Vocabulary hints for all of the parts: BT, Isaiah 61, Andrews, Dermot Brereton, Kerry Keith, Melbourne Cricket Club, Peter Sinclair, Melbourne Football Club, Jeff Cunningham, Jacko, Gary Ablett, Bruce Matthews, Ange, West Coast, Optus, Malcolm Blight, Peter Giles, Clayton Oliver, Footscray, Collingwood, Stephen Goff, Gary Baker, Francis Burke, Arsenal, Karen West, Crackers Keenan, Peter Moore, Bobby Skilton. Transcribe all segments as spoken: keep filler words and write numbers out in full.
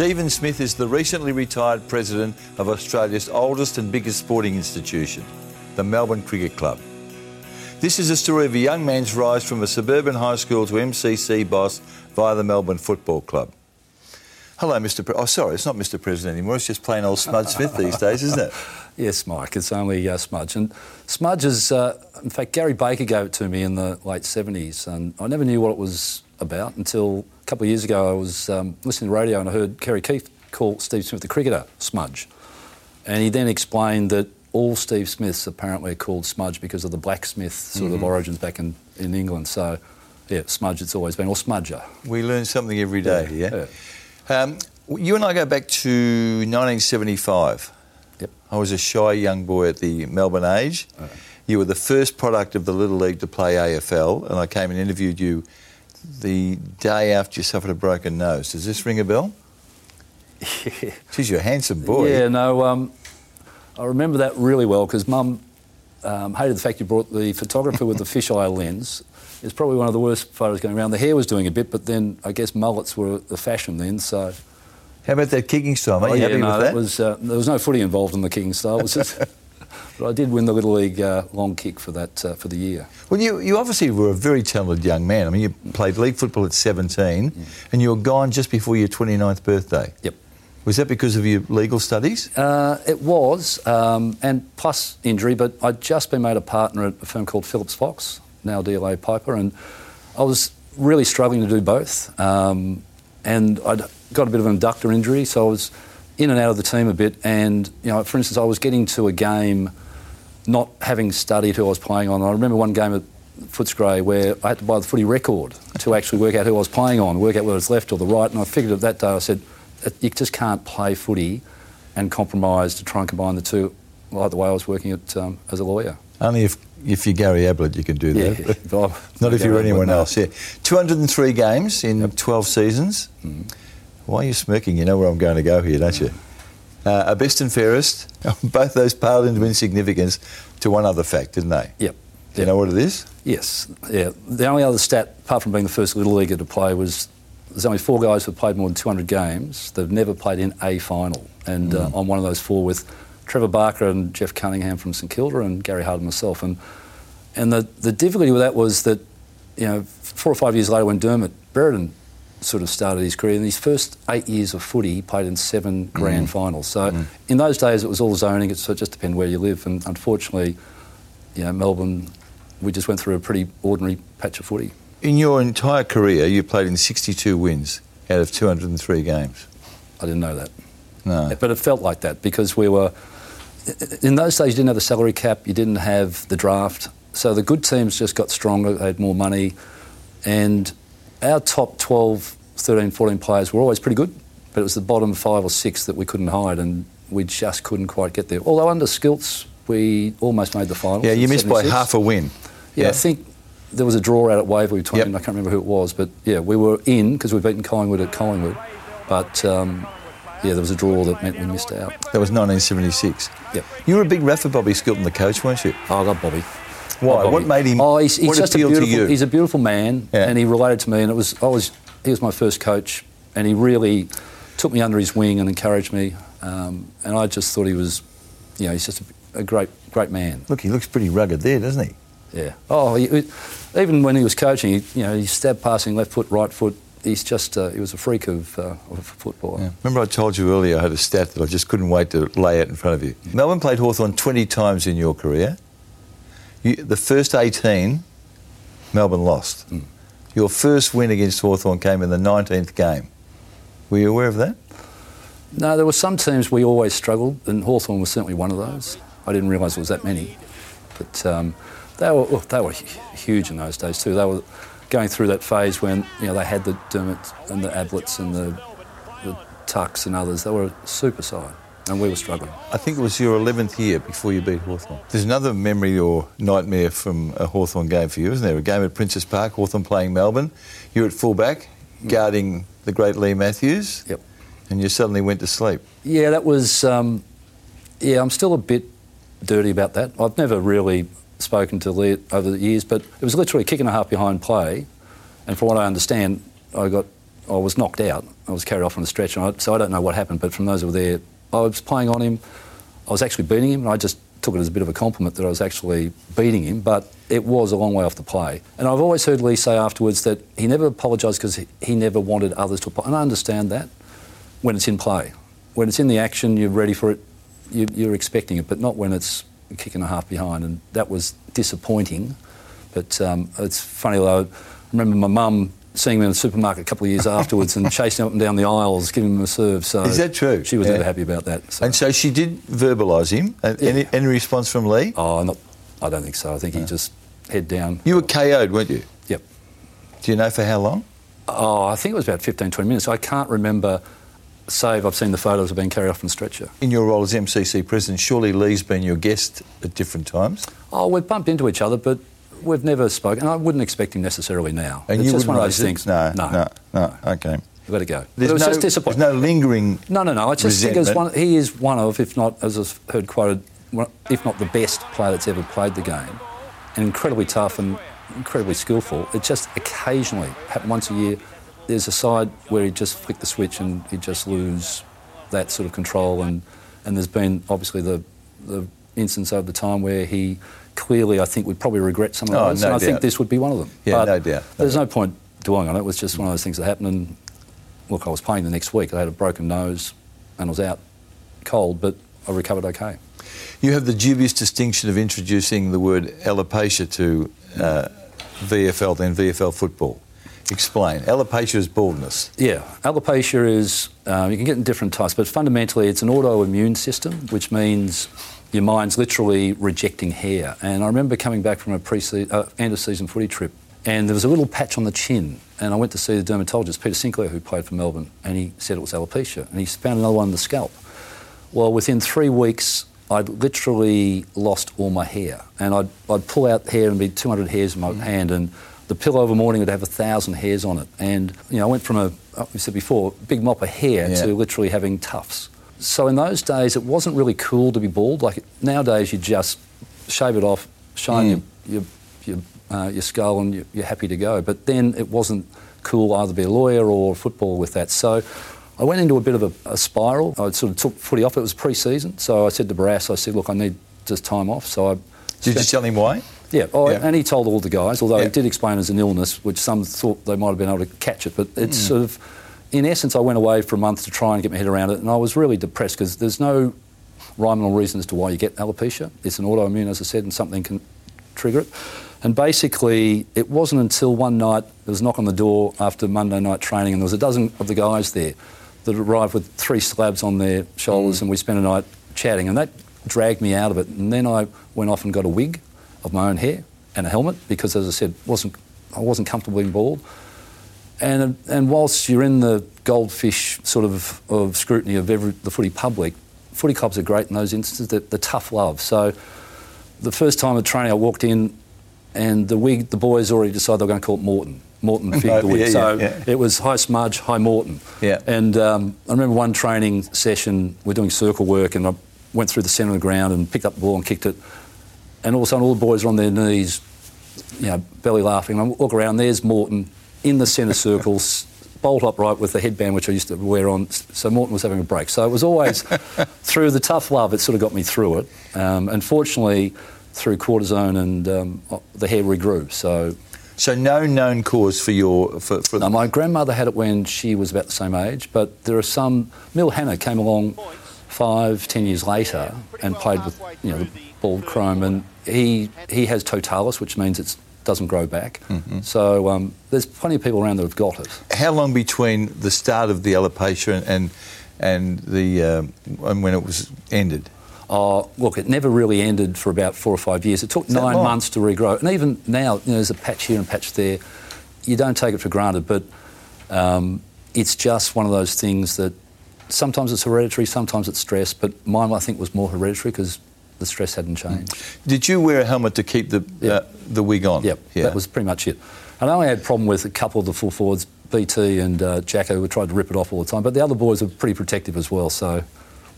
Steven Smith is the recently retired president of Australia's oldest and biggest sporting institution, the Melbourne Cricket Club. This is a story of a young man's rise from a suburban high school to M C C boss via the Melbourne Football Club. Hello, Mister Pre- oh, sorry, it's not Mister President anymore. It's just plain old Smudge Smith these days, isn't it? Yes, Mike, it's only uh, Smudge. And Smudge is... Uh, in fact, Gary Baker gave it to me in the late seventies, and I never knew what it was about until a couple of years ago I was um, listening to the radio and I heard Kerry Keith call Steve Smith the cricketer Smudge. And he then explained that all Steve Smiths apparently are called Smudge because of the blacksmith sort mm-hmm. of origins back in, in England. So, yeah, Smudge it's always been, or Smudger. We learn something every day, yeah? yeah? yeah. Um, you and I go back to nineteen seventy-five. Yep. I was a shy young boy at the Melbourne Age. Oh. You were the first product of the Little League to play A F L, and I came and interviewed you the day after you suffered a broken nose. Does this ring a bell? Yeah. Geez, you're a handsome boy. Yeah, no, um, I remember that really well because Mum um, hated the fact you brought the photographer with the fisheye lens. It's probably one of the worst photos going around. The hair was doing a bit, but then I guess mullets were the fashion then, so... How about that kicking style? Are you oh, yeah, happy no, with that? It was, uh, there was no footy involved in the kicking style. It was just, but I did win the Little League uh, long kick for that uh, for the year. Well, you, you obviously were a very talented young man. I mean, you played league football at seventeen, yeah. and you were gone just before your twenty-ninth birthday. Yep. Was that because of your legal studies? Uh, it was, um, and plus injury, but I'd just been made a partner at a firm called Phillips Fox, now D L A Piper, and I was really struggling to do both. Um, and I'd got a bit of an adductor injury, so I was in and out of the team a bit. And, you know, for instance, I was getting to a game not having studied who I was playing on. And I remember one game at Footscray where I had to buy the footy record to actually work out who I was playing on, work out whether it's left or the right. And I figured it that day, I said, you just can't play footy and compromise to try and combine the two, like the way I was working at um, as a lawyer. Only if if you're Gary Ablett you can do that. Yeah. But not if Gary you're anyone else, yeah. two hundred and three games in yep. twelve seasons. Mm-hmm. Why are you smirking? You know where I'm going to go here, don't mm-hmm. you? Uh, a best and fairest, both those paled into insignificance to one other fact, didn't they? Yep. Do you yep. know what it is? Yes, yeah. The only other stat, apart from being the first Little Leaguer to play, was there's only four guys who've played more than two hundred games that have never played in a final. And mm. uh, I'm one of those four with... Trevor Barker and Jeff Cunningham from St Kilda and Gary Hart and myself. And and the, the difficulty with that was that, you know, four or five years later when Dermot Brereton sort of started his career, in his first eight years of footy, he played in seven mm. grand finals. So mm. in those days it was all zoning, so it just depended where you live. And unfortunately, you know, Melbourne, we just went through a pretty ordinary patch of footy. In your entire career, you played in sixty-two wins out of two hundred and three games. I didn't know that. No. But it felt like that because we were... In those days, you didn't have the salary cap, you didn't have the draft. So the good teams just got stronger, they had more money. And our top twelve, thirteen, fourteen players were always pretty good, but it was the bottom five or six that we couldn't hide and we just couldn't quite get there. Although under Skilts, we almost made the finals. Yeah, you missed seventy-six by half a win. Yeah, yeah, I think there was a draw out at Waverley we between, yep. I can't remember who it was, but yeah, we were in because we'd beaten Collingwood at Collingwood. But... Um, yeah, there was a draw that meant we missed out. That was nineteen seventy-six. Yep. You were a big rap for Bobby Skilton, the coach, weren't you? Oh, I love Bobby. Why? Love Bobby. What made him? Oh, he's, he's what just appealed a to you? He's a beautiful man, yeah. and he related to me. And it was, I was, he was my first coach, and he really took me under his wing and encouraged me. Um, and I just thought he was, you know, he's just a, a great, great man. Look, he looks pretty rugged there, doesn't he? Yeah. Oh, he, it, even when he was coaching, he, you know, he stabbed passing left foot, right foot. He's just, uh, he was a freak of, uh, of a footballer. Yeah. Remember I told you earlier I had a stat that I just couldn't wait to lay out in front of you. Yeah. Melbourne played Hawthorn twenty times in your career. You, the first eighteen, Melbourne lost. Mm. Your first win against Hawthorn came in the nineteenth game. Were you aware of that? No, there were some teams we always struggled, and Hawthorn was certainly one of those. I didn't realise there was that many. But um, they were, oh, they were huge in those days too. They were... going through that phase when, you know, they had the Dermot and the Abletts and the, the Tucks and others. They were a super side and we were struggling. I think it was your eleventh year before you beat Hawthorn. There's another memory or nightmare from a Hawthorn game for you, isn't there? A game at Princess Park, Hawthorn playing Melbourne. You were at fullback, guarding the great Leigh Matthews. Yep. And you suddenly went to sleep. Yeah, that was... Um, yeah, I'm still a bit dirty about that. I've never really... spoken to Leigh over the years, but it was literally a kick and a half behind play, and from what I understand, I got I was knocked out. I was carried off on a stretcher, I, so I don't know what happened, but from those who were there, I was playing on him. I was actually beating him, and I just took it as a bit of a compliment that I was actually beating him, but it was a long way off the play. And I've always heard Leigh say afterwards that he never apologised because he, he never wanted others to apologise. And I understand that when it's in play. When it's in the action, you're ready for it, you, you're expecting it, but not when it's a kick and a half behind, and that was disappointing. But um, it's funny, though, I remember my mum seeing me in the supermarket a couple of years afterwards and chasing up and down the aisles, giving him a serve. So is that true? She was yeah. never happy about that. So. And so she did verbalise him. And yeah. any, any response from Leigh? Oh, not, I don't think so. I think no. he just head down. You were K O'd, weren't you? Yep. Do you know for how long? Oh, I think it was about fifteen, twenty minutes. I can't remember, save I've seen the photos of being carried off on a stretcher. In your role as M C C president, surely Leigh's been your guest at different times? Oh, we've bumped into each other, but we've never spoken, and I wouldn't expect him necessarily now. And it's just one of those things. No, no, no, no. Okay. You've got to go. There's, it was no, just disappointing. There's no lingering No, no, no. I just think as one, he is one of, if not, as I've heard quoted, if not the best player that's ever played the game, and incredibly tough and incredibly skillful. It just occasionally, once a year, there's a side where he just flick the switch and he just lose that sort of control. And, and there's been, obviously, the, the instance over the time where he... Clearly, I think we'd probably regret some of oh, those, no and I doubt. think this would be one of them. Yeah, but no doubt. No there's doubt. no point dwelling on it. It was just one of those things that happened. And look, I was playing the next week. I had a broken nose and I was out cold, but I recovered okay. You have the dubious distinction of introducing the word alopecia to uh, V F L, then V F L football. Explain. Alopecia is baldness. Yeah. Alopecia is, um, you can get in different types, but fundamentally it's an autoimmune system, which means your mind's literally rejecting hair. And I remember coming back from a pre-season, uh, end-of-season footy trip, and there was a little patch on the chin, and I went to see the dermatologist, Peter Sinclair, who played for Melbourne, and he said it was alopecia, and he found another one on the scalp. Well, within three weeks, I'd literally lost all my hair, and I'd, I'd pull out hair and be two hundred hairs in my mm. hand, and the pillow of a morning would have one thousand hairs on it. And, you know, I went from a, like we said before, big mop of hair yeah. to literally having tufts. So in those days, it wasn't really cool to be bald. Like nowadays, you just shave it off, shine mm. your your your, uh, your skull, and you're, you're happy to go. But then it wasn't cool either to be a lawyer or a footballer with that. So I went into a bit of a, a spiral. I sort of took footy off. It was pre-season, so I said to Barras, I said, "Look, I need just time off." So I did. You tell him why? Yeah, oh, yeah, and he told all the guys. Although yeah. he did explain it as an illness, which some thought they might have been able to catch it, but it's mm. sort of. In essence, I went away for a month to try and get my head around it, and I was really depressed because there's no rhyme or reason as to why you get alopecia. It's an autoimmune, as I said, and something can trigger it. And basically, it wasn't until one night, there was a knock on the door after Monday night training, and there was a dozen of the guys there that arrived with three slabs on their shoulders, mm. and we spent a night chatting, and that dragged me out of it. And then I went off and got a wig of my own hair and a helmet because, as I said, wasn't I wasn't comfortable being bald. And and whilst you're in the goldfish sort of, of scrutiny of every, the footy public, footy clubs are great in those instances, the, the tough love. So the first time at training I walked in and the wig, the boys already decided they were going to call it Morton. Morton figged oh, the wig. Yeah, so yeah, yeah. it was high Smudge, high Morton. Yeah. And um, I remember one training session, we're doing circle work and I went through the centre of the ground and picked up the ball and kicked it. And all of a sudden all the boys are on their knees, you know, belly laughing. And I walk around, there's Morton in the centre circle, bolt upright with the headband which I used to wear on. So Morton was having a break. So it was always through the tough love, it sort of got me through it. Um, and fortunately, through cortisone and um, the hair regrew. So so no known cause for your... For, for no, my grandmother had it when she was about the same age, but there are some... Mill Hannah came along five, ten years later and played with, you know, the bald chrome, and he, he has totalis, which means it's doesn't grow back. Mm-hmm. So um, there's plenty of people around that have got it. How long between the start of the alopecia and and, and the um, and when it was ended? Oh, uh, look, it never really ended for about four or five years. It took Is nine months to regrow. And even now, you know, there's a patch here and a patch there. You don't take it for granted, but um, it's just one of those things that sometimes it's hereditary, sometimes it's stress, but mine, I think, was more hereditary because the stress hadn't changed. Did you wear a helmet to keep the yep. uh, the wig on? Yep, yeah. That was pretty much it. And I only had a problem with a couple of the full forwards, B T and uh, Jacko, who tried to rip it off all the time, but the other boys were pretty protective as well, so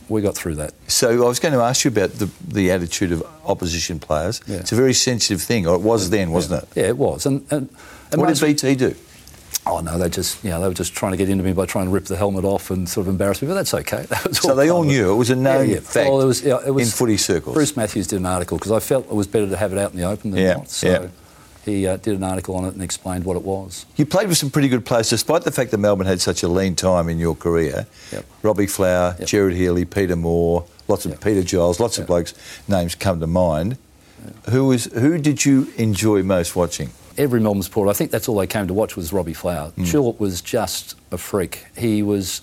we got through that. So I was going to ask you about the, the attitude of opposition players. Yeah. It's a very sensitive thing, or it was yeah. then, wasn't yeah. it? Yeah, it was. And, and, and What did B T do? Oh no, they just, you know, they were just trying to get into me by trying to rip the helmet off and sort of embarrass me, but that's okay. That was all so they all knew it, it was a known yeah, yeah. fact well, it was, yeah, it was, in footy circles. Bruce Matthews did an article because I felt it was better to have it out in the open than yeah, not. So yeah. he uh, did an article on it and explained what it was. You played with some pretty good players, despite the fact that Melbourne had such a lean time in your career. Yep. Robbie Flower, yep. Gerard Healy, Peter Moore, lots of yep. Peter Giles, lots yep. of blokes names come to mind. Yep. Who was who did you enjoy most watching? Every Melbourne supporter, I think that's all they came to watch was Robbie Flower. Mm. Chilwell was just a freak. He was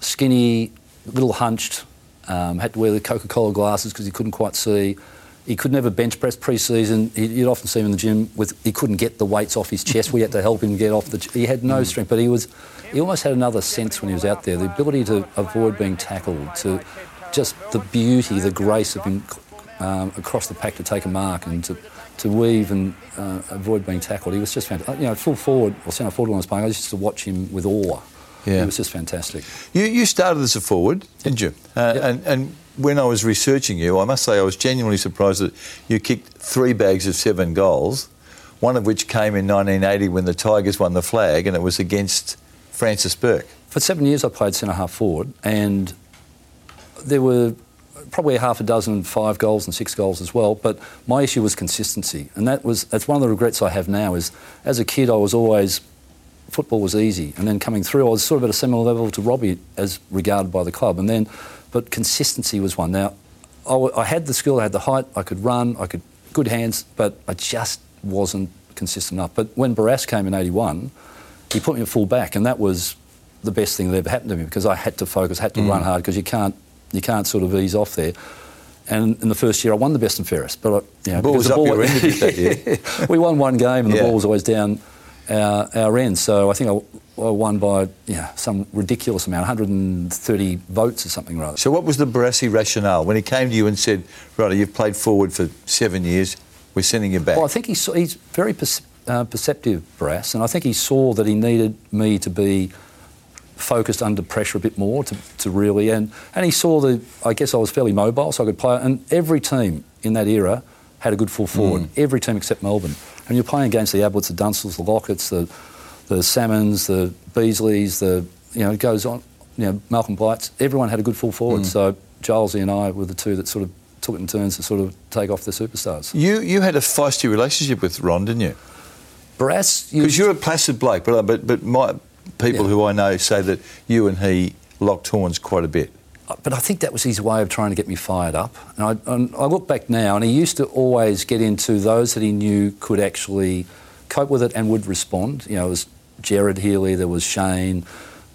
skinny, a little hunched, um, had to wear the Coca-Cola glasses because he couldn't quite see. He could never bench press pre-season. You'd often see him in the gym with, he couldn't get the weights off his chest. We had to help him get off the, he had no mm. strength, but he was, he almost had another sense when he was out there, the ability to avoid being tackled, to just the beauty, the grace of him um, across the pack to take a mark and to, to weave and uh, avoid being tackled. He was just fantastic. You know, full forward, or centre forward when I was playing, I used to watch him with awe. Yeah. He was just fantastic. You you started as a forward, yep. didn't you? Uh, yep. And and when I was researching you, I must say I was genuinely surprised that you kicked three bags of seven goals, one of which came in nineteen eighty when the Tigers won the flag, and it was against Francis Burke. For seven years I played centre-half forward, and there were probably a half a dozen five goals and six goals as well, but my issue was consistency, and that was that's one of the regrets I have now. Is as a kid I was always, football was easy, and then coming through I was sort of at a similar level to Robbie as regarded by the club, and then but consistency was one. Now I, I had the skill, I had the height, I could run, I could good hands, but I just wasn't consistent enough. But when Barras came in eighty-one, he put me at full back, and that was the best thing that ever happened to me because I had to focus, had to mm. run hard because you can't You can't sort of ease off there. And in the first year, I won the best and fairest. But I, you know, ball was the ball was up your end that year. We won one game and yeah. the ball was always down our, our end. So I think I, I won by you know, some ridiculous amount, one hundred thirty votes or something rather. So what was the Barassi rationale when he came to you and said, right, you've played forward for seven years, we're sending you back? Well, I think he saw, he's very perce- uh, perceptive, Barras, and I think he saw that he needed me to be focused under pressure a bit more to, to really, and, and he saw the, I guess I was fairly mobile, so I could play, and every team in that era had a good full forward, mm. every team except Melbourne. And you're playing against the Abletts, the Dunsells, the Locketts, the the Salmons, the Beasleys, the, you know, it goes on, you know, Malcolm Blights, everyone had a good full forward, mm. so Gilesy and I were the two that sort of took it in turns to sort of take off the superstars. You you had a feisty relationship with Ron, didn't you? Brass... Because you you're a placid bloke, but, but, but my... People yeah. who I know say that you and he locked horns quite a bit. But I think that was his way of trying to get me fired up. And I, and I look back now, and he used to always get into those that he knew could actually cope with it and would respond. You know, it was Gerard Healy, there was Shane,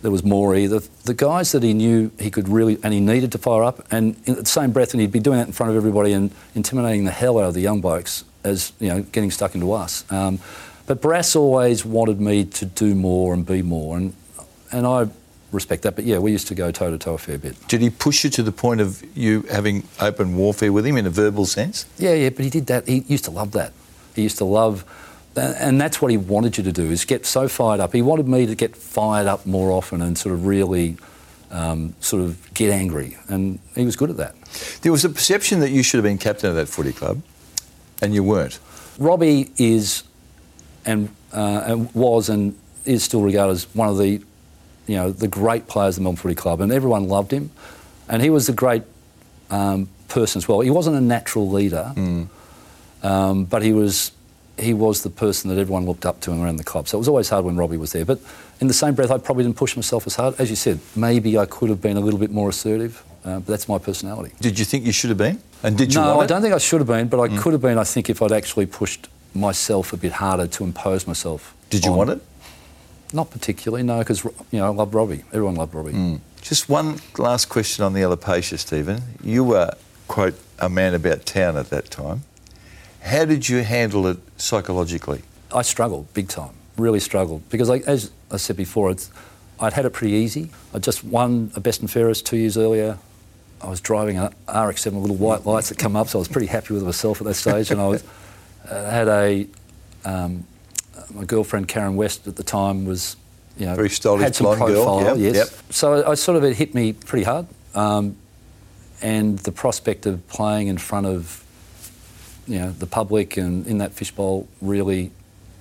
there was Morey, the, the guys that he knew he could really, and he needed to fire up. And in the same breath, and he'd be doing that in front of everybody and intimidating the hell out of the young blokes as, you know, getting stuck into us. Um, But Brass always wanted me to do more and be more, and and I respect that. But yeah, we used to go toe to toe a fair bit. Did he push you to the point of you having open warfare with him in a verbal sense? Yeah, yeah. But he did that. He used to love that. He used to love, and that's what he wanted you to do: is get so fired up. He wanted me to get fired up more often and sort of really, um, sort of get angry. And he was good at that. There was a perception that you should have been captain of that footy club, and you weren't. Robbie is. And, uh, and was and is still regarded as one of the, you know, the great players of the Melbourne Footy Club, and everyone loved him. And he was a great um, person as well. He wasn't a natural leader, mm. um, but he was he was the person that everyone looked up to and around the club. So it was always hard when Robbie was there. But in the same breath, I probably didn't push myself as hard. As you said, maybe I could have been a little bit more assertive, uh, but that's my personality. Did you think you should have been? And did you No, I don't think I should have been, but I mm. could have been, I think, if I'd actually pushed myself a bit harder to impose myself. Did you on. want it? Not particularly, no, because, you know, I loved Robbie. Everyone loved Robbie. Mm. Just one last question on the alopecia, Stephen. You were, quote, a man about town at that time. How did you handle it psychologically? I struggled big time, really struggled, because I, as I said before, it's, I'd had it pretty easy. I just won a best and fairest two years earlier. I was driving an R X seven, little white lights that come up, so I was pretty happy with myself at that stage, and I was... I uh, had a, um, my girlfriend Karen West at the time was, you know, very stylish, had some profile, girl. Yep, yes. Yep. So I, I sort of, it hit me pretty hard. Um, and the prospect of playing in front of, you know, the public and in that fishbowl really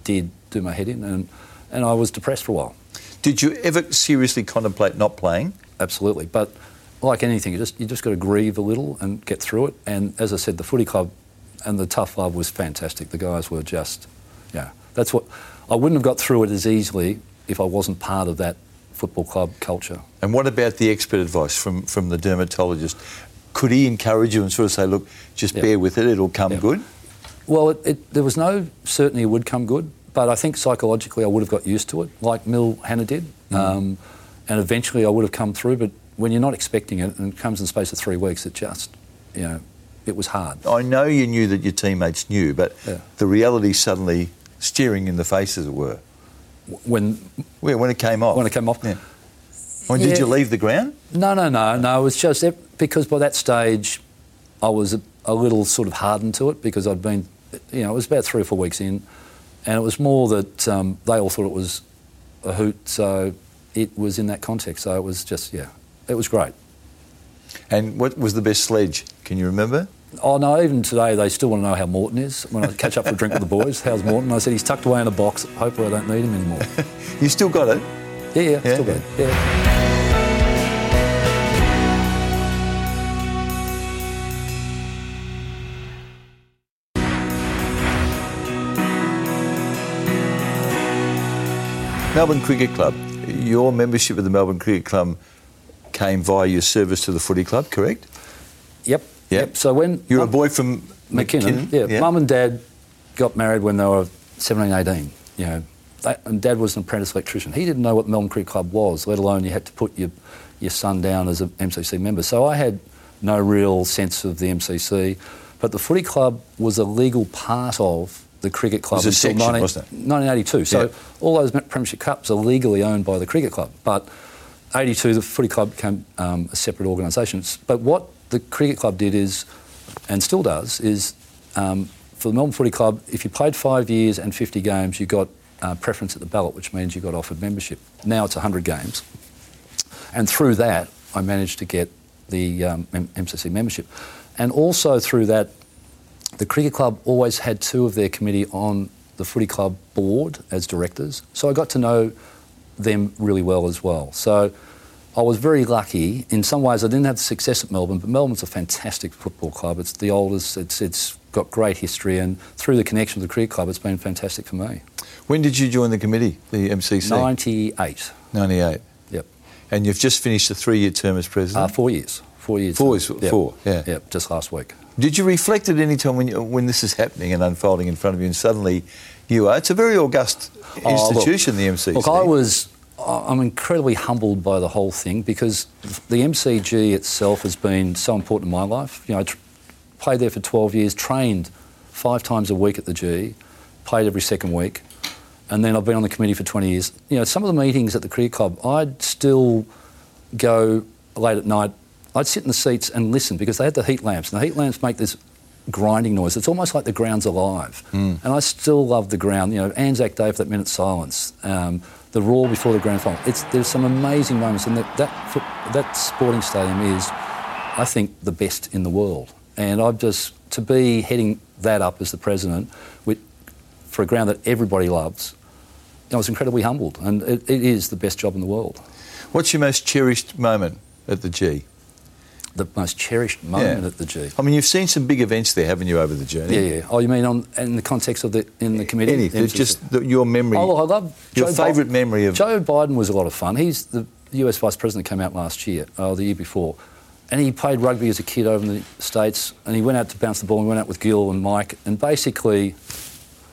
did do my head in. And and I was depressed for a while. Did you ever seriously contemplate not playing? Absolutely, but like anything, you just you just got to grieve a little and get through it. And as I said, the footy club and the tough love was fantastic. The guys were just, yeah, that's what... I wouldn't have got through it as easily if I wasn't part of that football club culture. And what about the expert advice from, from the dermatologist? Could he encourage you and sort of say, look, just yep. bear with it, it'll come yep. good? Well, it, it, there was no certainty it would come good, but I think psychologically I would have got used to it, like Mill Hannah did, mm. um, and eventually I would have come through, but when you're not expecting it and it comes in the space of three weeks, it just, you know, it was hard. I know you knew that your teammates knew, but yeah. the reality suddenly staring in the face, as it were. When... Yeah, when it came off. When it came off. Yeah. When yeah. Did you leave the ground? No, no, no, no. It was just because by that stage I was a, a little sort of hardened to it because I'd been, you know, it was about three or four weeks in and it was more that um, they all thought it was a hoot, so it was in that context. So it was just, yeah, it was great. And what was the best sledge? Can you remember? Oh, no, even today they still want to know how Morton is. When I catch up for a drink with the boys, how's Morton? I said, he's tucked away in a box. Hopefully I don't need him anymore. You still got it? Yeah, yeah, yeah. still got it. Yeah. Melbourne Cricket Club. Your membership of the Melbourne Cricket Club came via your service to the footy club, correct? Yep. Yep. yep. So when you were a boy from McKinnon, McKinnon yeah. yeah. Mum and Dad got married when they were seventeen, eighteen. You know, they, and Dad was an apprentice electrician. He didn't know what Melbourne Cricket Club was, let alone you had to put your your son down as an M C C member. So I had no real sense of the M C C, but the footy club was a legal part of the cricket club until section, nineteen eighty-two. So yeah. all those Premiership Cups are legally owned by the cricket club, but eighty-two the footy club became um, a separate organisation. But what the cricket club did is, and still does, is um, for the Melbourne Footy Club, if you played five years and fifty games, you got uh, preference at the ballot, which means you got offered membership. Now it's one hundred games. And through that, I managed to get the um, M C C membership. And also through that, the cricket club always had two of their committee on the footy club board as directors. So I got to know them really well as well. So I was very lucky. In some ways, I didn't have the success at Melbourne, but Melbourne's a fantastic football club. It's the oldest, it's it's got great history, and through the connection to the cricket club, it's been fantastic for me. When did you join the committee, the M C C? ninety-eight. ninety-eight. Yep. And you've just finished a three-year term as president? Uh, four years. Four years. Four years, yep. four, yeah. Yep, just last week. Did you reflect at any time when you, when this is happening and unfolding in front of you and suddenly you are? It's a very august institution, oh, look, the M C C. Look, I was... I'm incredibly humbled by the whole thing because the M C G itself has been so important in my life. You know, I tr- played there for twelve years, trained five times a week at the G, played every second week, and then I've been on the committee for twenty years. You know, some of the meetings at the cricket club, I'd still go late at night. I'd sit in the seats and listen because they had the heat lamps, and the heat lamps make this grinding noise. It's almost like the ground's alive. Mm. And I still love the ground. You know, Anzac Day for that minute silence. Um, the roar before the grand final. It's, there's some amazing moments, and that, that that sporting stadium is, I think, the best in the world. And I've just, to be heading that up as the president with, for a ground that everybody loves, I was incredibly humbled, and it, it is the best job in the world. What's your most cherished moment at the G? The most cherished moment yeah. at the G. I mean, you've seen some big events there, haven't you, over the journey? Yeah, yeah. Oh, you mean on, in the context of the in the committee? Anything, just the, your memory. Oh, I love your favourite memory of Joe Biden was a lot of fun. He's the U S Vice President. Came out last year, oh, the year before, and he played rugby as a kid over in the States. And he went out to bounce the ball. And went out with Gil and Mike, and basically,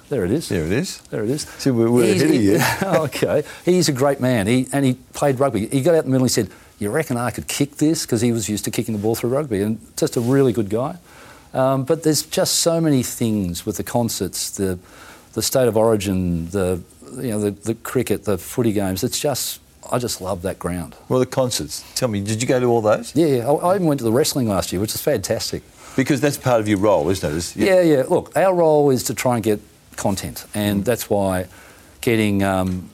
there it is. There it is. There it is. So we're, we're ahead of you. Okay, he's a great man. He and he played rugby. He got out in the middle. And he said, you reckon I could kick this? Because he was used to kicking the ball through rugby, and just a really good guy. Um, but there's just so many things with the concerts, the the state of origin, the you know the, the cricket, the footy games. It's just, I just love that ground. Well, the concerts. Tell me, did you go to all those? Yeah, yeah. I, I even went to the wrestling last year, which is fantastic. Because that's part of your role, isn't it? It's, yeah. yeah, yeah. Look, our role is to try and get content, and mm. that's why getting. Um,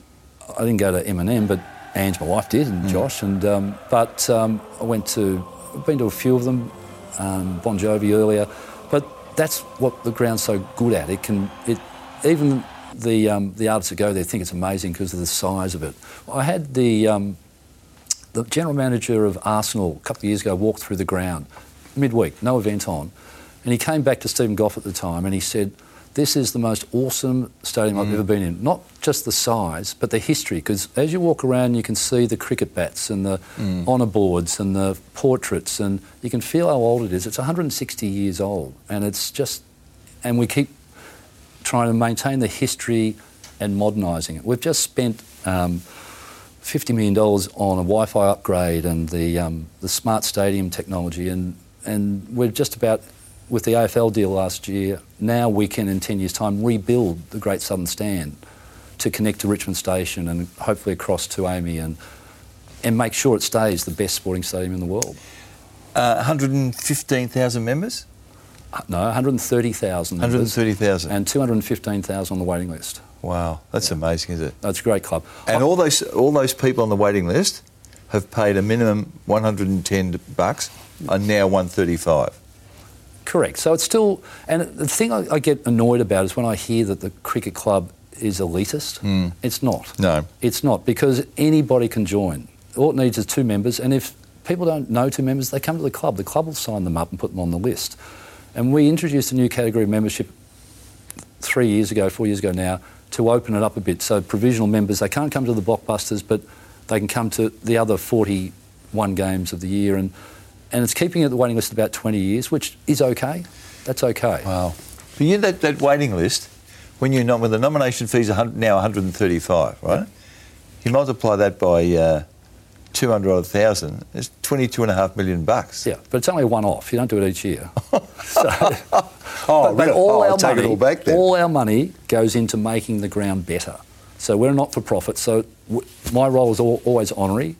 I didn't go to M and M, but Ange, my wife, did, and mm. Josh, and um, but um, I went to, I've been to a few of them, um, Bon Jovi earlier, but that's what the ground's so good at. It can, it even The um, the artists that go there think it's amazing because of the size of it. I had the um, the general manager of Arsenal a couple of years ago walk through the ground, midweek, no event on, and he came back to Stephen Goff at the time and he said, this is the most awesome stadium I've mm. ever been in. Not just the size, but the history, because as you walk around you can see the cricket bats and the mm. honour boards and the portraits, and you can feel how old it is. It's one hundred sixty years old, and it's just... And we keep trying to maintain the history and modernising it. We've just spent um, fifty million dollars on a Wi-Fi upgrade and the um, the smart stadium technology, and and we're just about... With the A F L deal last year, now we can, in ten years' time, rebuild the Great Southern Stand to connect to Richmond Station and hopefully across to Amy, and and make sure it stays the best sporting stadium in the world. Uh, one hundred fifteen thousand members? Uh, no, one hundred thirty thousand members. one hundred thirty thousand. And two hundred fifteen thousand on the waiting list. Wow, that's yeah. amazing, isn't it? That's a great club. And I, all those all those people on the waiting list have paid a minimum one hundred ten bucks, are now one hundred thirty-five. Correct. So it's still... And the thing I, I get annoyed about is when I hear that the cricket club is elitist. Mm. It's not. No. It's not, because anybody can join. All it needs is two members, and if people don't know two members, they come to the club. The club will sign them up and put them on the list. And we introduced a new category of membership three years ago, four years ago now, to open it up a bit. So provisional members, they can't come to the blockbusters, but they can come to the other forty-one games of the year, and... And it's keeping it at the waiting list about twenty years, which is OK. That's OK. Wow. But you know that, that waiting list, when you nom- when the nomination fees are now one hundred thirty-five, right? You multiply that by uh, two hundred thousand, it's twenty-two and a half million bucks. Yeah, but it's only a one-off. You don't do it each year. so, oh, but, but all oh, our I'll money, take it all back then. All our money goes into making the ground better. So we're not for profit. So w- my role is all, always honorary.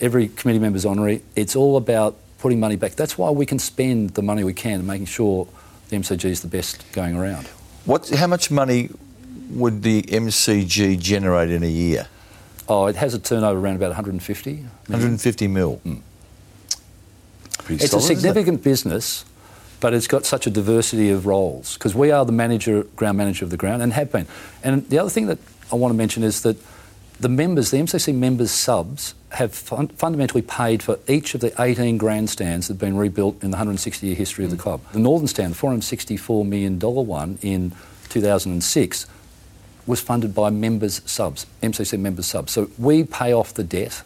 Every committee member's honorary. It's all about putting money back. That's why we can spend the money we can and making sure the M C G is the best going around. What? How much money would the M C G generate in a year? Oh, it has a turnover around about one hundred fifty. Million. one hundred fifty mil. Mm. Pretty it's solid, a significant it? business, but it's got such a diversity of roles, because we are the manager, ground manager of the ground, and have been. And the other thing that I want to mention is that the members, the M C C members' subs, have fun- fundamentally paid for each of the eighteen grandstands that have been rebuilt in the one hundred sixty year history of the club. The Northern Stand, the four hundred sixty-four million dollars one in two thousand six, was funded by members' subs, M C C members' subs. So we pay off the debt,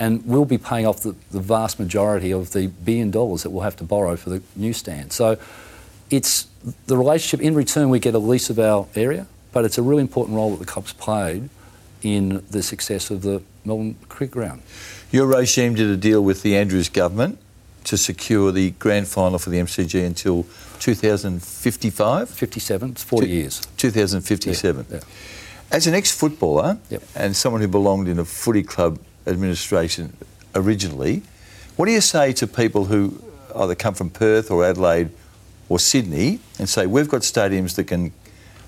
and we'll be paying off the, the vast majority of the billion dollars that we'll have to borrow for the new stand. So it's the relationship. In return, we get a lease of our area, but it's a really important role that the club's played in the success of the Melbourne Cricket Ground. Your regime did a deal with the Andrews government to secure the grand final for the M C G until two thousand fifty-five? fifty-seven, it's forty Two, years. two thousand fifty-seven. Yeah, yeah. As an ex-footballer yep. and someone who belonged in a footy club administration originally, what do you say to people who either come from Perth or Adelaide or Sydney and say, we've got stadiums that can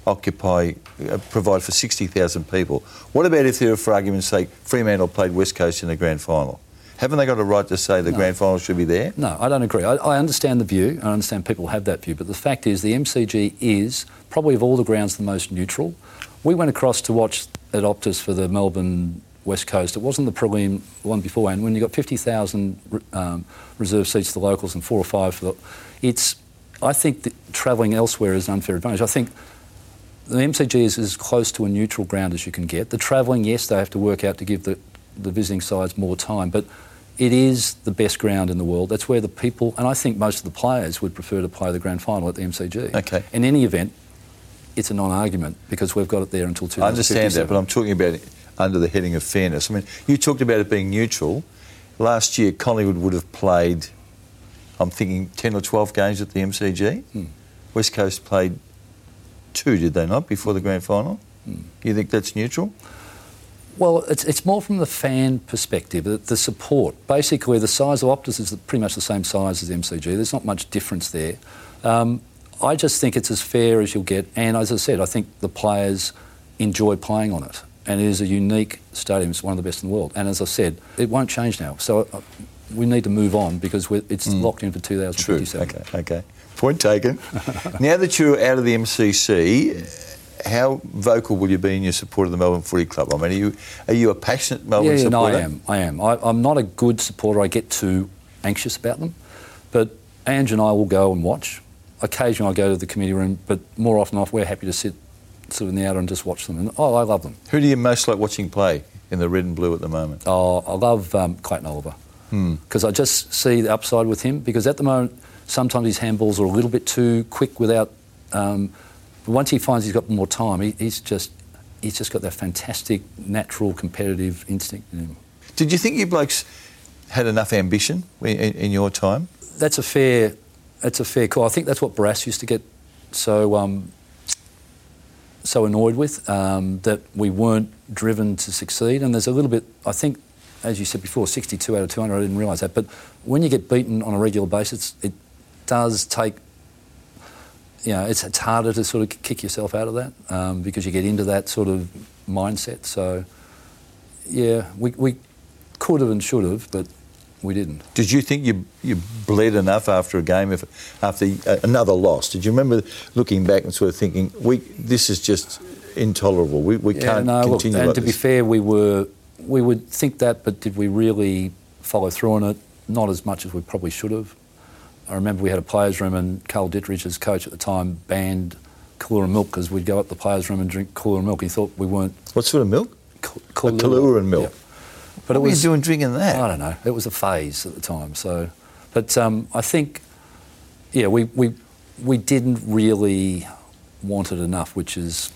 occupy, uh, provide for sixty thousand people. What about if they were, for argument's sake, Fremantle played West Coast in the grand final? Haven't they got a right to say the no. grand final should be there? No, I don't agree. I, I understand the view. I understand people have that view. But the fact is the M C G is, probably of all the grounds, the most neutral. We went across to watch at Optus for the Melbourne West Coast. It wasn't the prelim one beforehand. When you got fifty thousand um, reserve seats for the locals and four or five for the... It's, I think that travelling elsewhere is an unfair advantage. I think... The M C G is as close to a neutral ground as you can get. The travelling, yes, they have to work out to give the, the visiting sides more time, but it is the best ground in the world. That's where the people, and I think most of the players would prefer to play the grand final at the M C G. Okay. In any event, it's a non-argument because we've got it there until two thousand fifty-seven. I understand that, but I'm talking about it under the heading of fairness. I mean, you talked about it being neutral. Last year, Collingwood would have played, I'm thinking, ten or twelve games at the M C G. Hmm. West Coast played... Two, did they not, before the grand final? Mm. You think that's neutral? Well, it's it's more from the fan perspective, the, the support. Basically, the size of Optus is pretty much the same size as the M C G. There's not much difference there. Um, I just think it's as fair as you'll get. And as I said, I think the players enjoy playing on it. And it is a unique stadium. It's one of the best in the world. And as I said, it won't change now. So uh, we need to move on because we're, it's mm. locked in for two thousand fifty-seven. True. Okay, okay. Point taken. Now that you're out of the M C C how vocal will you be in your support of the Melbourne Footy Club? I mean, are you are you a passionate Melbourne yeah, yeah, supporter? Yeah, no, I am. I am. I, I'm not a good supporter. I get too anxious about them. But Ange and I will go and watch. Occasionally I go to the committee room, but more often off, we're happy to sit sort of in the outer and just watch them. And oh, I love them. Who do you most like watching play in the red and blue at the moment? Oh, I love um, Clayton Oliver. Because hmm. I just see the upside with him. Because at the moment, sometimes his handballs are a little bit too quick without... Um, but once he finds he's got more time, he, he's just he's just got that fantastic, natural, competitive instinct in him. Did you think you blokes had enough ambition in, in your time? That's a fair... That's a fair call. I think that's what Barras used to get so um, so annoyed with, um, that we weren't driven to succeed. And there's a little bit, I think, as you said before, sixty-two out of two hundred, I didn't realise that. But when you get beaten on a regular basis, it does take, you know, it's, it's harder to sort of kick yourself out of that um, because you get into that sort of mindset. So, yeah, we, we could have and should have, but... We didn't. Did you think you you bled enough after a game, if, after uh, another loss? Did you remember looking back and sort of thinking, "We this is just intolerable. We we yeah, can't no, continue." Look, and like to this. be fair, we were we would think that, but did we really follow through on it? Not as much as we probably should have. I remember we had a players' room, and Carl Ditteridge, as coach at the time, banned Kahlua milk because we'd go up the players' room and drink Kahlua milk. He thought we weren't. What sort of milk? Kahlua, Kahlua and milk. Yeah. But what it was, were you doing drinking that? I don't know. It was a phase at the time. So, but um, I think, yeah, we, we we didn't really want it enough, which is,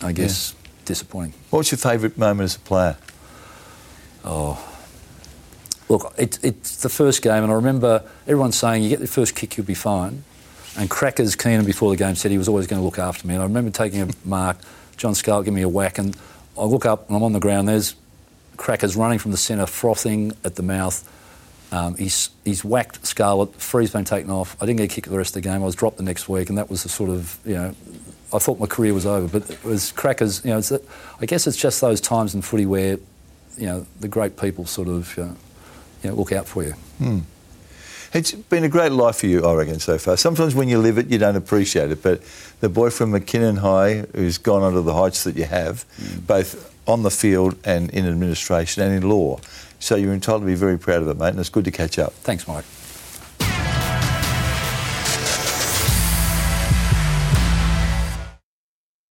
I guess, yeah. disappointing. What was your favourite moment as a player? Oh, look, it, it's the first game, and I remember everyone saying, "You get the first kick, you'll be fine." And Crackers Keenan before the game said he was always going to look after me. And I remember taking a mark. John Scarlett gave me a whack, and I look up and I'm on the ground. There's Crackers running from the centre, frothing at the mouth. Um, he's he's whacked Scarlett. Free's been taken off. I didn't get a kick the rest of the game. I was dropped the next week, and that was the sort of, you know, I thought my career was over. But it was Crackers, you know, it's that, I guess it's just those times in footy where, you know, the great people sort of, uh, you know, look out for you. Mm. It's been a great life for you, I reckon, so far. Sometimes when you live it, you don't appreciate it. But the boy from McKinnon High who's gone onto the heights that you have, mm. both... on the field and in administration and in law. So you're entitled to be very proud of it, mate, and it's good to catch up. Thanks, Mike.